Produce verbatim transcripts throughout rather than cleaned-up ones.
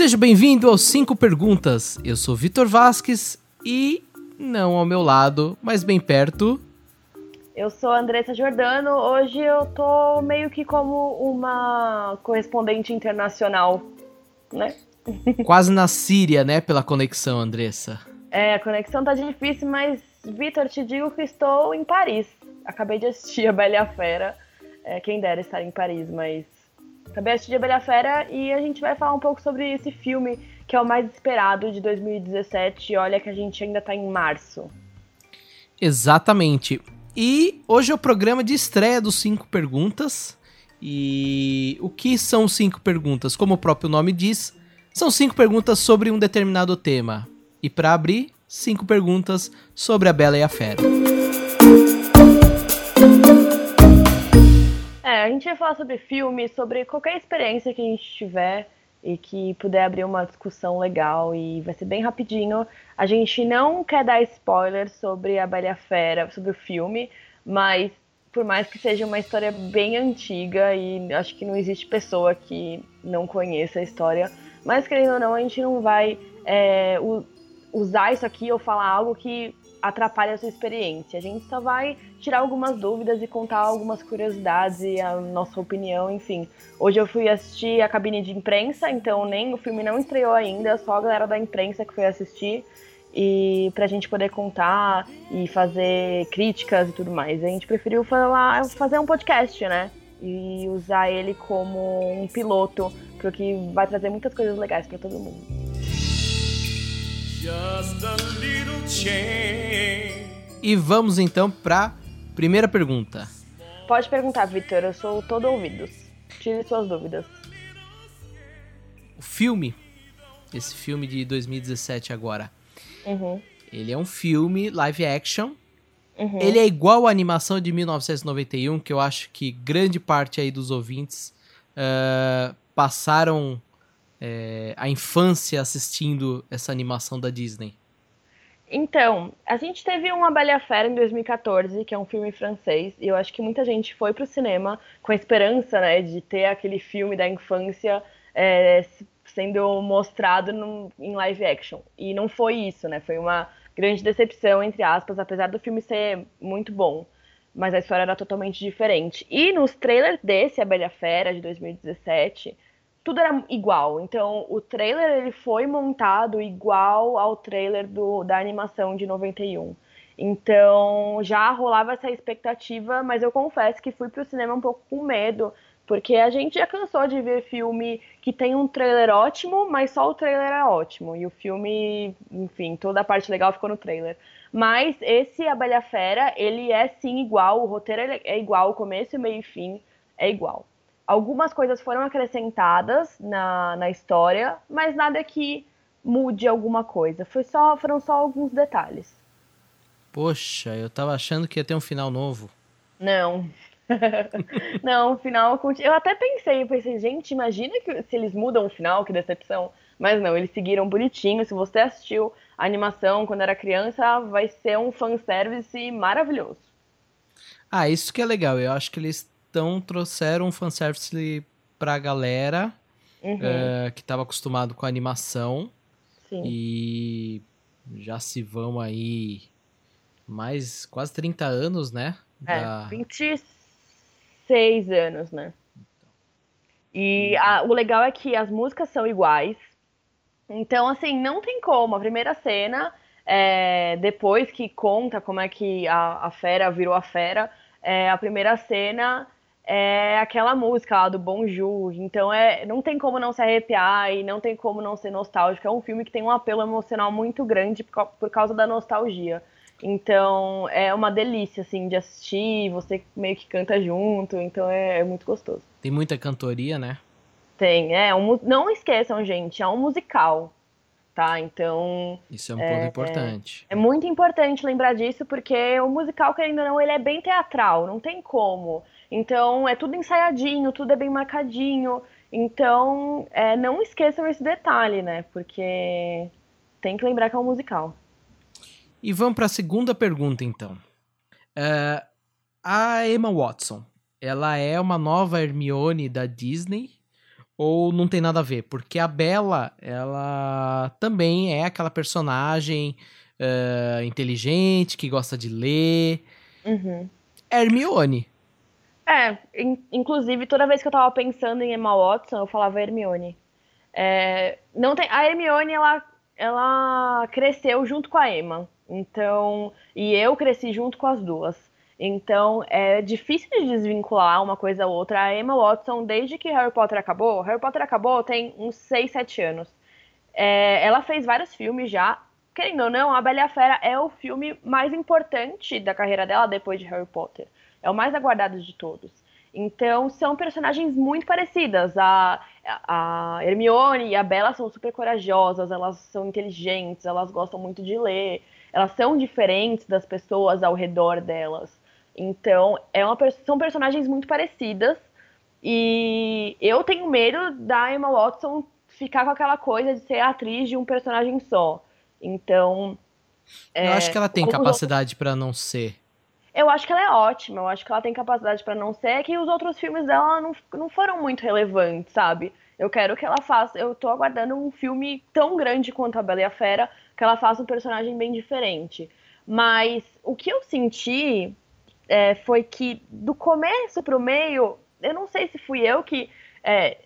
Seja bem-vindo aos cinco Perguntas. Eu sou Vitor Vasques e, não ao meu lado, mas bem perto... Eu sou a Andressa Giordano. Hoje eu tô meio que como uma correspondente internacional, né? Quase na Síria, né? Pela conexão, Andressa. É, a conexão tá difícil, mas, Vitor, te digo que estou em Paris. Acabei de assistir a Bela e a Fera. É, quem dera estar em Paris, mas... Acabei de assistir a Bela e a Fera e a gente vai falar um pouco sobre esse filme, que é o mais esperado de dois mil e dezessete. E olha que a gente ainda tá em março. Exatamente. E hoje é o programa de estreia dos cinco Perguntas. E o que são cinco Perguntas? Como o próprio nome diz, são cinco perguntas sobre um determinado tema. E para abrir, cinco perguntas sobre a Bela e a Fera. É, a gente vai falar sobre filme, sobre qualquer experiência que a gente tiver e que puder abrir uma discussão legal, e vai ser bem rapidinho. A gente não quer dar spoiler sobre a Bela e a Fera, sobre o filme, mas por mais que seja uma história bem antiga, e acho que não existe pessoa que não conheça a história, mas querendo ou não, a gente não vai é, usar isso aqui ou falar algo que atrapalha a sua experiência. A gente só vai tirar algumas dúvidas e contar algumas curiosidades e a nossa opinião, enfim. Hoje eu fui assistir a cabine de imprensa, então nem o filme não estreou ainda, só a galera da imprensa que foi assistir, e pra gente poder contar e fazer críticas e tudo mais. A gente preferiu falar, fazer um podcast, né? E usar ele como um piloto, porque vai trazer muitas coisas legais pra todo mundo. Just a little change. E vamos então pra primeira pergunta. Pode perguntar, Victor, eu sou todo ouvidos. Tire suas dúvidas. O filme, esse filme de dois mil e dezessete agora, uhum. Ele é um filme live action. Uhum. Ele é igual à animação de mil novecentos e noventa e um, que eu acho que grande parte aí dos ouvintes uh, passaram... É, a infância assistindo essa animação da Disney? Então, a gente teve uma Bela e a Fera em dois mil e catorze, que é um filme francês, e eu acho que muita gente foi pro cinema com a esperança, né, de ter aquele filme da infância é, sendo mostrado no, em live action. E não foi isso, né? Foi uma grande decepção, entre aspas, apesar do filme ser muito bom. Mas a história era totalmente diferente. E nos trailers desse, a Bela e a Fera, de dois mil e dezessete... Tudo era igual, então o trailer ele foi montado igual ao trailer do, da animação de noventa e um. Então já rolava essa expectativa, mas eu confesso que fui pro cinema um pouco com medo, porque a gente já cansou de ver filme que tem um trailer ótimo, mas só o trailer é ótimo. E o filme, enfim, toda a parte legal ficou no trailer. Mas esse A Bela e a Fera, ele é sim igual, o roteiro é igual, o começo, meio e fim é igual. Algumas coisas foram acrescentadas na, na história, mas nada que mude alguma coisa. Foi só, foram só alguns detalhes. Poxa, eu tava achando que ia ter um final novo. Não. Não, o final... Eu até pensei, eu pensei, gente, imagina que se eles mudam o final, que decepção. Mas não, eles seguiram bonitinho. Se você assistiu a animação quando era criança, vai ser um fanservice maravilhoso. Ah, isso que é legal. Eu acho que eles... Então, trouxeram um fanservice pra galera, uhum. uh, que tava acostumado com a animação. Sim. E já se vão aí mais quase trinta anos, né? É, da... vinte e seis anos, né? Então. E a, o legal é que as músicas são iguais. Então, assim, não tem como. A primeira cena, é, depois que conta como é que a, a fera virou a fera, é, a primeira cena... É aquela música lá do Bonjour, então é, não tem como não se arrepiar e não tem como não ser nostálgico. É um filme que tem um apelo emocional muito grande por causa da nostalgia. Então é uma delícia, assim, de assistir, você meio que canta junto, então é, é muito gostoso. Tem muita cantoria, né? Tem, é. Um, não esqueçam, gente, é um musical, tá? Então... Isso é um ponto é, importante. É, é muito importante lembrar disso, porque o musical, querendo ou não, ele é bem teatral, não tem como... Então, é tudo ensaiadinho, tudo é bem marcadinho. Então, é, não esqueçam esse detalhe, né? Porque tem que lembrar que é um musical. E vamos para a segunda pergunta, então. Uh, a Emma Watson, ela é uma nova Hermione da Disney? ou não tem nada a ver? Porque a Bela, ela também é aquela personagem uh, inteligente, que gosta de ler. Uhum. Hermione. É, in- inclusive, toda vez que eu tava pensando em Emma Watson, eu falava Hermione. É, não tem, a Hermione, ela, ela cresceu junto com a Emma. Então, e eu cresci junto com as duas. Então, é difícil de desvincular uma coisa ou outra. A Emma Watson, desde que Harry Potter acabou, Harry Potter acabou tem uns seis, sete anos. É, ela fez vários filmes já. Querendo ou não, a Bela e a Fera é o filme mais importante da carreira dela depois de Harry Potter. É o mais aguardado de todos. Então, são personagens muito parecidas. A, a Hermione e a Bela são super corajosas, elas são inteligentes, elas gostam muito de ler. Elas são diferentes das pessoas ao redor delas. Então, é uma, são personagens muito parecidas. E eu tenho medo da Emma Watson ficar com aquela coisa de ser atriz de um personagem só. Então... Eu é, acho que ela tem capacidade outros... para não ser. Eu acho que ela é ótima. Eu acho que ela tem capacidade para não ser. É que os outros filmes dela não, não foram muito relevantes, sabe? Eu quero que ela faça... Eu tô aguardando um filme tão grande quanto A Bela e a Fera... que ela faça um personagem bem diferente. Mas o que eu senti é, foi que do começo pro meio, eu não sei se fui eu que é,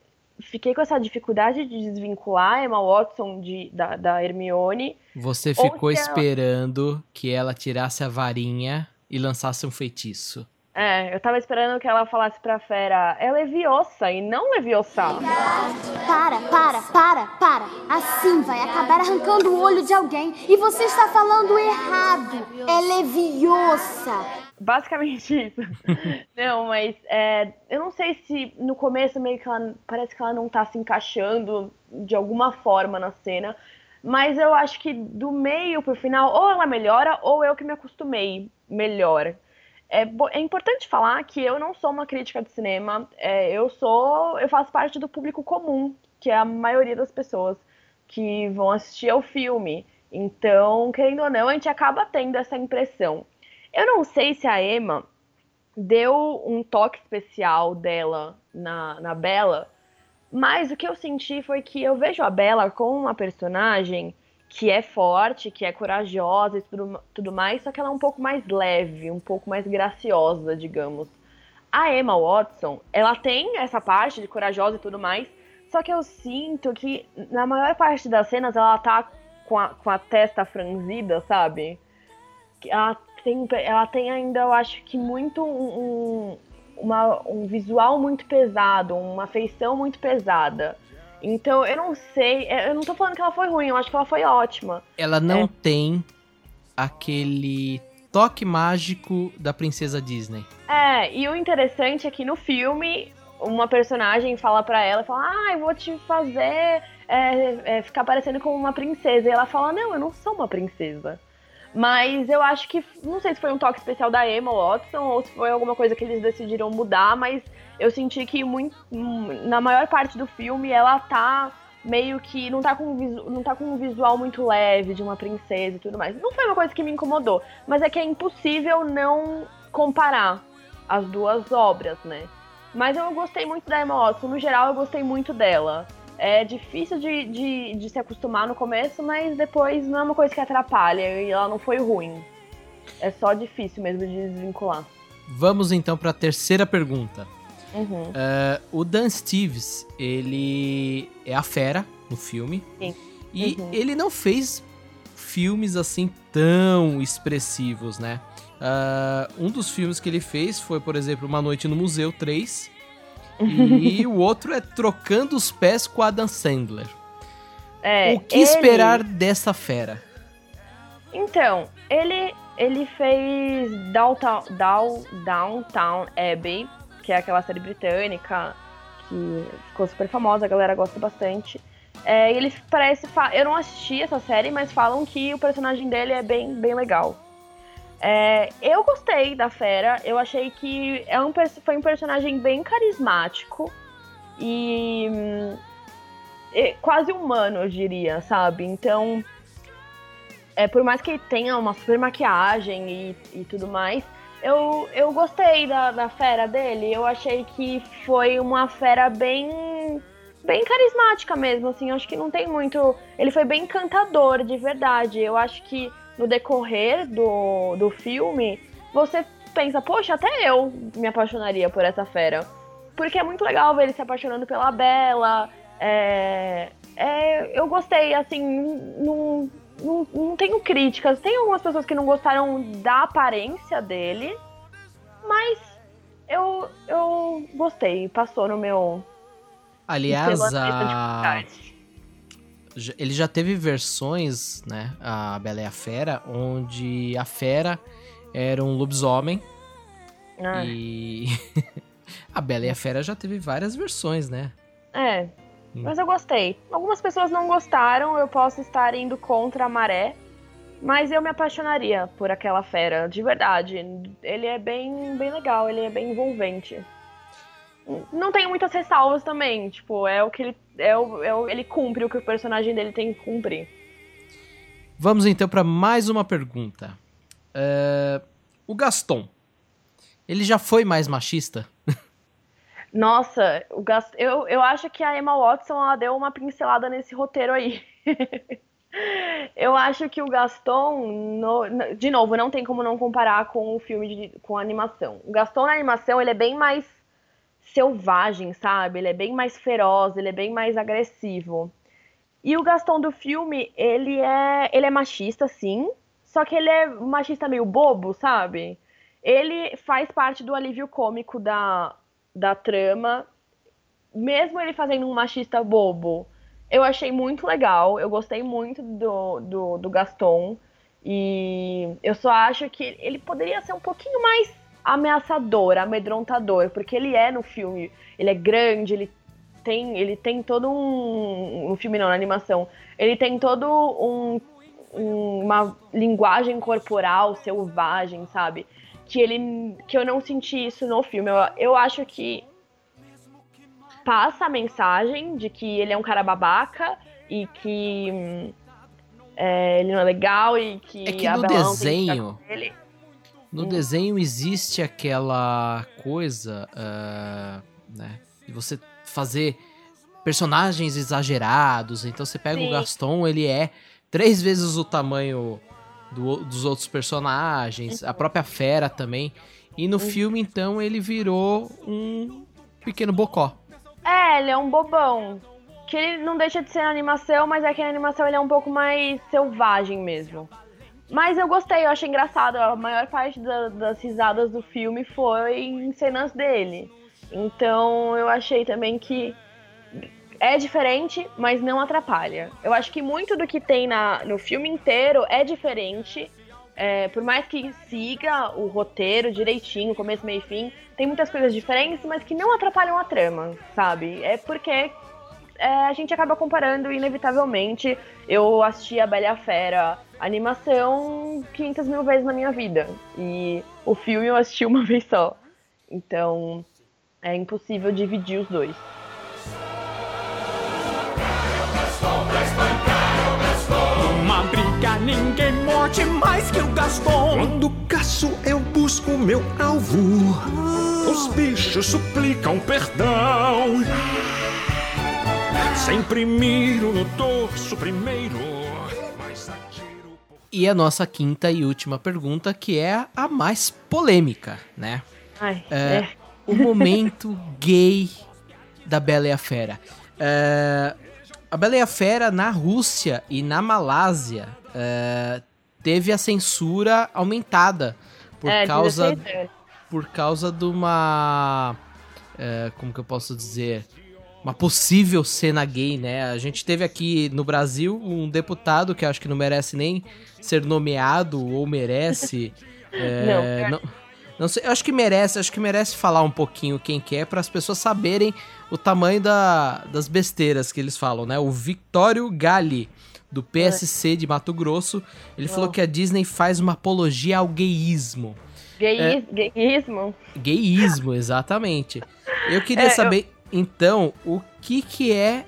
fiquei com essa dificuldade de desvincular Emma Watson de, da, da Hermione. Você ficou esperando ela... que ela tirasse a varinha e lançasse um feitiço. É, eu tava esperando que ela falasse pra Fera, é Leviosa e não Leviosa. Para, para, para, para. Assim vai acabar arrancando o olho de alguém. E você está falando errado. É Leviosa. Basicamente isso. Não, mas é, eu não sei se no começo meio que ela, parece que ela não tá se encaixando de alguma forma na cena. Mas eu acho que do meio pro final, ou ela melhora ou eu que me acostumei melhor. É, é importante falar que eu não sou uma crítica de cinema, é, eu sou, eu faço parte do público comum, que é a maioria das pessoas que vão assistir ao filme. Então, querendo ou não, a gente acaba tendo essa impressão. Eu não sei se a Emma deu um toque especial dela na, na Bela, mas o que eu senti foi que eu vejo a Bela como uma personagem... que é forte, que é corajosa e tudo, tudo mais, só que ela é um pouco mais leve, um pouco mais graciosa, digamos. A Emma Watson, ela tem essa parte de corajosa e tudo mais, só que eu sinto que na maior parte das cenas ela tá com a, com a testa franzida, sabe? Ela tem, ela tem ainda, eu acho que muito um, uma, um visual muito pesado, uma feição muito pesada. Então, eu não sei, eu não tô falando que ela foi ruim, eu acho que ela foi ótima. Ela não é. tem aquele toque mágico da princesa Disney. É, e o interessante é que no filme, uma personagem fala pra ela, fala, ah, eu vou te fazer é, é, ficar parecendo como uma princesa. E ela fala, não, eu não sou uma princesa. Mas eu acho que, não sei se foi um toque especial da Emma Watson ou se foi alguma coisa que eles decidiram mudar, mas eu senti que muito, na maior parte do filme ela tá meio que não tá, com, não tá com um visual muito leve de uma princesa e tudo mais. Não foi uma coisa que me incomodou, mas é que é impossível não comparar as duas obras, né? Mas eu gostei muito da Emma Watson, no geral eu gostei muito dela. É difícil de, de, de se acostumar no começo, mas depois não é uma coisa que atrapalha e ela não foi ruim. É só difícil mesmo de desvincular. Vamos então para a terceira pergunta. Uhum. Uh, o Dan Stevens, ele é a fera no filme. Sim. E uhum. ele não fez filmes assim tão expressivos, né? Uh, um dos filmes que ele fez foi, por exemplo, Uma Noite no Museu três. E o outro é Trocando os Pés com Adam Sandler. É, o que ele... esperar dessa fera? Então, ele, ele fez Downtown, Downton Abbey, que é aquela série britânica que ficou super famosa, a galera gosta bastante. É, ele parece... Eu não assisti essa série, mas falam que o personagem dele é bem, bem legal. É, eu gostei da Fera, eu achei que é um, foi um personagem bem carismático e é, quase humano, eu diria, sabe? Então, é, por mais que ele tenha uma super maquiagem e, e tudo mais, eu, eu gostei da, da Fera dele. Eu achei que foi uma Fera bem bem carismática mesmo, assim, eu acho que não tem muito... Ele foi bem encantador, de verdade. Eu acho que no decorrer do, do filme, você pensa, poxa, até eu me apaixonaria por essa fera. Porque é muito legal ver ele se apaixonando pela Bela. É, é, eu gostei, assim, não, não, não tenho críticas. Tem algumas pessoas que não gostaram da aparência dele, mas eu, eu gostei, passou no meu... Aliás, a... ele já teve versões, né, a Bela e a Fera, onde a fera era um lobisomem, ah. e a Bela e a Fera já teve várias versões, né? É, mas eu gostei. Algumas pessoas não gostaram, eu posso estar indo contra a maré, mas eu me apaixonaria por aquela fera, de verdade. Ele é bem, bem legal, ele é bem envolvente. Não tem muitas ressalvas também, tipo, é o que ele, é o, é o, ele cumpre o que o personagem dele tem que cumprir. Vamos então para mais uma pergunta. Uh, o Gaston, ele já foi mais machista? Nossa, o Gaston, eu, eu acho que a Emma Watson, ela deu uma pincelada nesse roteiro aí. Eu acho que o Gaston, no, de novo, não tem como não comparar com o filme, de, com a animação. O Gaston na animação, ele é bem mais selvagem, sabe? Ele é bem mais feroz, ele é bem mais agressivo. E o Gaston do filme, ele é, ele é machista, sim, só que ele é machista meio bobo, sabe? Ele faz parte do alívio cômico da, da trama, mesmo ele fazendo um machista bobo. Eu achei muito legal, eu gostei muito do, do, do Gaston, e eu só acho que ele poderia ser um pouquinho mais ameaçador, amedrontador, porque ele é no filme, ele é grande, ele tem, ele tem todo um... No filme não, na animação. Ele tem todo um, um... uma linguagem corporal selvagem, sabe? Que ele... Que eu não senti isso no filme. Eu, eu acho que passa a mensagem de que ele é um cara babaca e que é, ele não é legal e que... É que no desenho... No desenho existe aquela coisa, uh, né, de você fazer personagens exagerados. Então você pega Sim. o Gaston, ele é três vezes o tamanho do, dos outros personagens, uhum. a própria fera também. E no uhum. filme, então, ele virou um pequeno bocó. É, ele é um bobão. Que ele não deixa de ser na animação, mas é que na animação ele é um pouco mais selvagem mesmo. Mas eu gostei, eu achei engraçado. A maior parte da, das risadas do filme foi em cenas dele. Então eu achei também que é diferente, mas não atrapalha. Eu acho que muito do que tem na, no filme inteiro é diferente. É, por mais que siga o roteiro direitinho, começo, meio e fim, tem muitas coisas diferentes, mas que não atrapalham a trama, sabe? É porque... É, a gente acaba comparando inevitavelmente. Eu assisti a Bela e a Fera animação quinhentas mil vezes na minha vida, e o filme eu assisti uma vez só, então é impossível dividir os dois. Uma briga ninguém morde mais que o Gaston. Quando caço eu busco meu alvo, os bichos suplicam perdão. Sempre miro no torso primeiro, mas atiro... E a nossa quinta e última pergunta, que é a mais polêmica, né? Ai, é, é. O momento gay da Bela e a Fera. É, a Bela e a Fera na Rússia e na Malásia é, teve a censura aumentada por é, causa por causa de uma... É, como que eu posso dizer... Uma possível cena gay, né? A gente teve aqui no Brasil um deputado que acho que não merece nem ser nomeado, ou merece... é, não, não, não sei, acho que merece, acho que merece falar um pouquinho quem que é, para as pessoas saberem o tamanho da, das besteiras que eles falam, né? O Victorio Galli, do P S C de Mato Grosso, ele Uou. falou que a Disney faz uma apologia ao gayismo. Gayis, é, gayismo? Gayismo, exatamente. Eu queria é, saber... Eu... Então, o que que é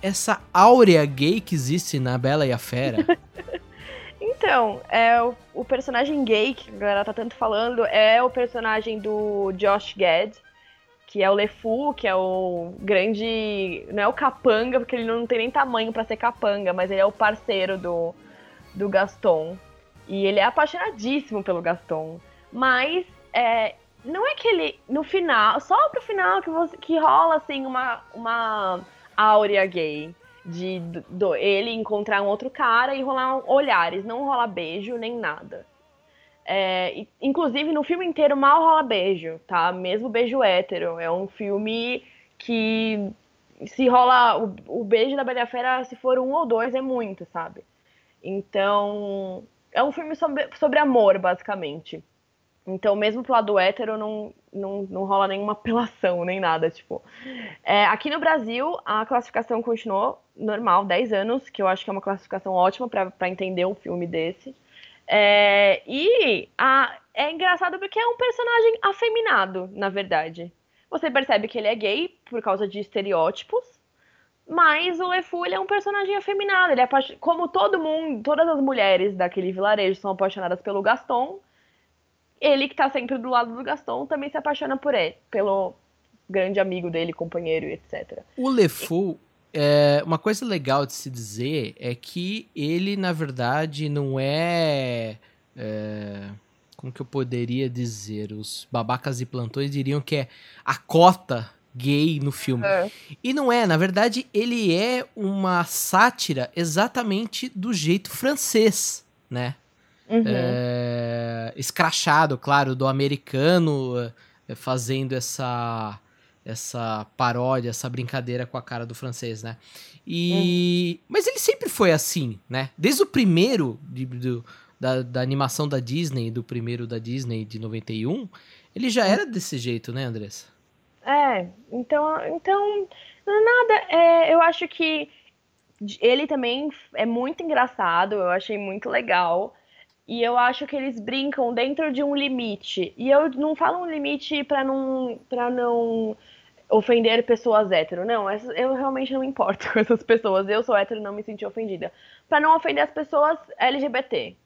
essa áurea gay que existe na Bela e a Fera? Então, é, o, o personagem gay que a galera tá tanto falando é o personagem do Josh Gad, que é o LeFou, que é o grande... Não é o capanga, porque ele não tem nem tamanho pra ser capanga, mas ele é o parceiro do, do Gaston. E ele é apaixonadíssimo pelo Gaston. Mas é, não é que ele... No final, só pro final que, você, que rola, assim, uma, uma áurea gay. De do, ele encontrar um outro cara e rolar olhares. Não rola beijo, nem nada. É, inclusive, no filme inteiro, mal rola beijo, tá? Mesmo beijo hétero. É um filme que se rola... O, o beijo da Bela e a Fera, se for um ou dois, é muito, sabe? Então, é um filme sobre, sobre amor, basicamente. Então, mesmo pro lado hétero, não, não, não rola nenhuma apelação, nem nada, tipo... É, aqui no Brasil, a classificação continuou normal, dez anos, que eu acho que é uma classificação ótima para entender um filme desse. É, e a, é engraçado porque é um personagem afeminado, na verdade. Você percebe que ele é gay por causa de estereótipos, mas o LeFou, ele é um personagem afeminado. Ele é apaixon... Como todo mundo, todas as mulheres daquele vilarejo são apaixonadas pelo Gaston, ele que tá sempre do lado do Gaston também se apaixona por ele, pelo grande amigo dele, companheiro, etcétera. O LeFou... É, uma coisa legal de se dizer é que ele, na verdade, não é, é... Como que eu poderia dizer? Os babacas e plantões diriam que é a cota gay no filme. É. E não é. Na verdade, ele é uma sátira exatamente do jeito francês, né? Uhum. É, escrachado, claro, do americano fazendo essa... essa paródia, essa brincadeira com a cara do francês, né? E... Hum. Mas ele sempre foi assim, né? Desde o primeiro de, do, da, da animação da Disney, do primeiro da Disney de noventa e um, ele já era desse jeito, né, Andressa? É, então, então nada, é, eu acho que ele também é muito engraçado, eu achei muito legal, e eu acho que eles brincam dentro de um limite. E eu não falo um limite pra não, pra não ofender pessoas hétero. Não, eu realmente não me importo com essas pessoas. Eu sou hétero e não me senti ofendida. Pra não ofender as pessoas L G B T.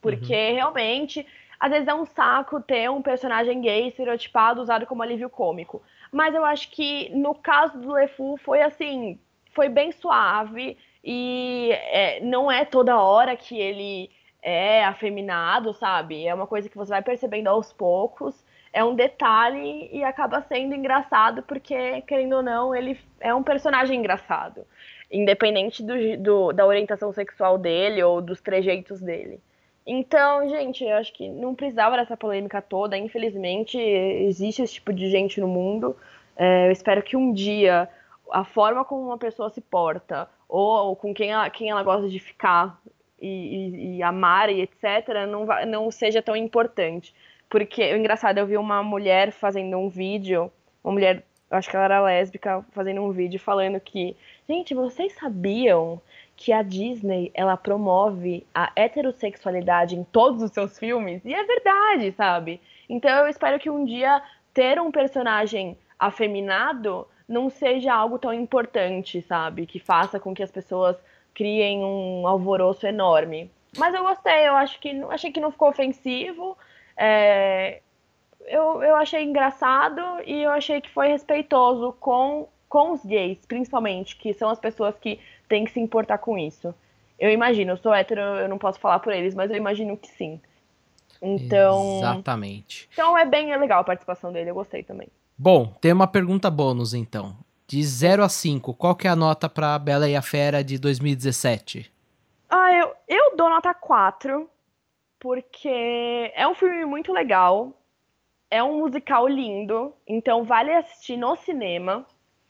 Porque, uhum, realmente, às vezes é um saco ter um personagem gay estereotipado usado como alívio cômico. Mas eu acho que, no caso do LeFou, foi assim... Foi bem suave. E é, não é toda hora que ele... é afeminado, sabe? É uma coisa que você vai percebendo aos poucos. É um detalhe e acaba sendo engraçado porque, querendo ou não, ele é um personagem engraçado. Independente do, do, da orientação sexual dele ou dos trejeitos dele. Então, gente, eu acho que não precisava dessa polêmica toda. Infelizmente, existe esse tipo de gente no mundo. É, eu espero que um dia a forma como uma pessoa se porta ou, ou com quem ela, quem ela gosta de ficar... E, e, e amar e etcétera não, não seja tão importante, porque é engraçado, eu vi uma mulher fazendo um vídeo, uma mulher, acho que ela era lésbica, fazendo um vídeo falando que, gente, vocês sabiam que a Disney, ela promove a heterossexualidade em todos os seus filmes? E é verdade, sabe? Então eu espero que um dia ter um personagem afeminado não seja algo tão importante, sabe? Que faça com que as pessoas criem um alvoroço enorme. Mas eu gostei, eu acho que achei que não ficou ofensivo, é, eu, eu achei engraçado e eu achei que foi respeitoso com, com os gays, principalmente, que são as pessoas que têm que se importar com isso. Eu imagino, eu sou hétero, eu não posso falar por eles, mas eu imagino que sim. Então... Exatamente. Então é bem legal a participação dele, eu gostei também. Bom, tem uma pergunta bônus, então. De zero a cinco, qual que é a nota pra Bela e a Fera de dois mil e dezessete? Ah, eu, eu dou nota quatro, porque é um filme muito legal, é um musical lindo, então vale assistir no cinema,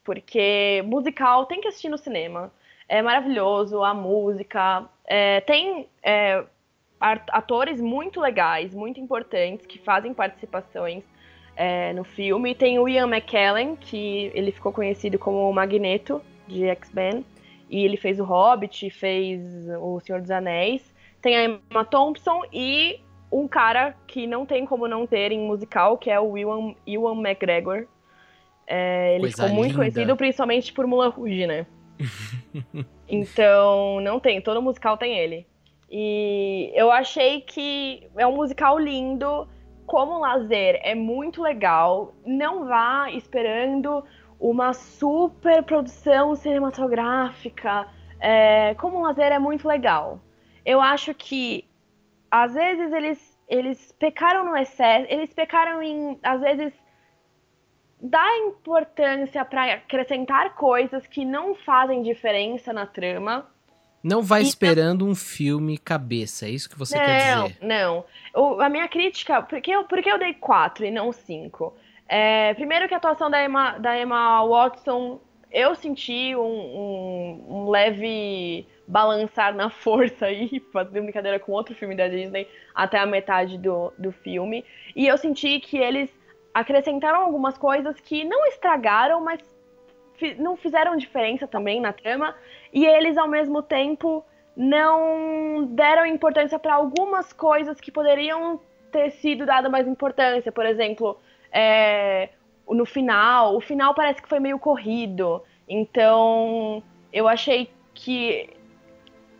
porque musical tem que assistir no cinema. É maravilhoso, a música, é, tem é, atores muito legais, muito importantes, que fazem participações. É, no filme tem o Ian McKellen, que ele ficou conhecido como o Magneto de X-Men, e ele fez o Hobbit, fez o Senhor dos Anéis. Tem a Emma Thompson e um cara que não tem como não ter em musical, que é o Ewan, Ewan McGregor. É, ele Coisa ficou linda. Muito conhecido principalmente por Moulin Rouge, né? Então, não tem, todo musical tem ele. E eu achei que é um musical lindo. como lazer é muito legal. Não vá esperando uma super produção cinematográfica. É, como lazer é muito legal. Eu acho que, às vezes, eles, eles pecaram no excesso. Eles pecaram em, às vezes, dar importância para acrescentar coisas que não fazem diferença na trama. Não vai e esperando não... um filme cabeça, é isso que você não, quer dizer? Não, não. O, a minha crítica... Por que eu, por que eu dei quatro e não cinco? É, primeiro que a atuação da Emma, da Emma Watson, eu senti um, um, um leve balançar na força aí, fazendo brincadeira com outro filme da Disney, até a metade do, do filme. E eu senti que eles acrescentaram algumas coisas que não estragaram, mas não fizeram diferença também na trama, e eles, ao mesmo tempo, não deram importância para algumas coisas que poderiam ter sido dada mais importância. Por exemplo, é, no final, o final parece que foi meio corrido, então eu achei que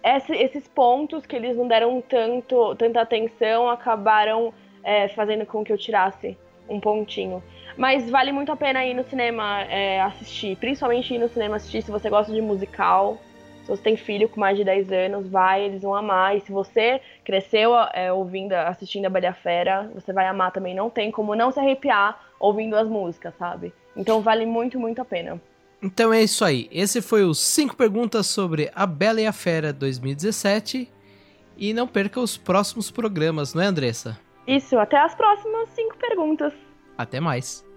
esse, esses pontos que eles não deram tanto, tanta atenção acabaram é, fazendo com que eu tirasse um pontinho. Mas vale muito a pena ir no cinema é, assistir, principalmente ir no cinema assistir se você gosta de musical, se você tem filho com mais de dez anos, vai, eles vão amar. E se você cresceu é, ouvindo, assistindo a Bela e a Fera, você vai amar também, não tem como não se arrepiar ouvindo as músicas, sabe? Então vale muito, muito a pena. Então é isso aí, esse foi o cinco perguntas sobre a Bela e a Fera dois mil e dezessete, e não perca os próximos programas, não é, Andressa? Isso, até as próximas cinco perguntas. Até mais.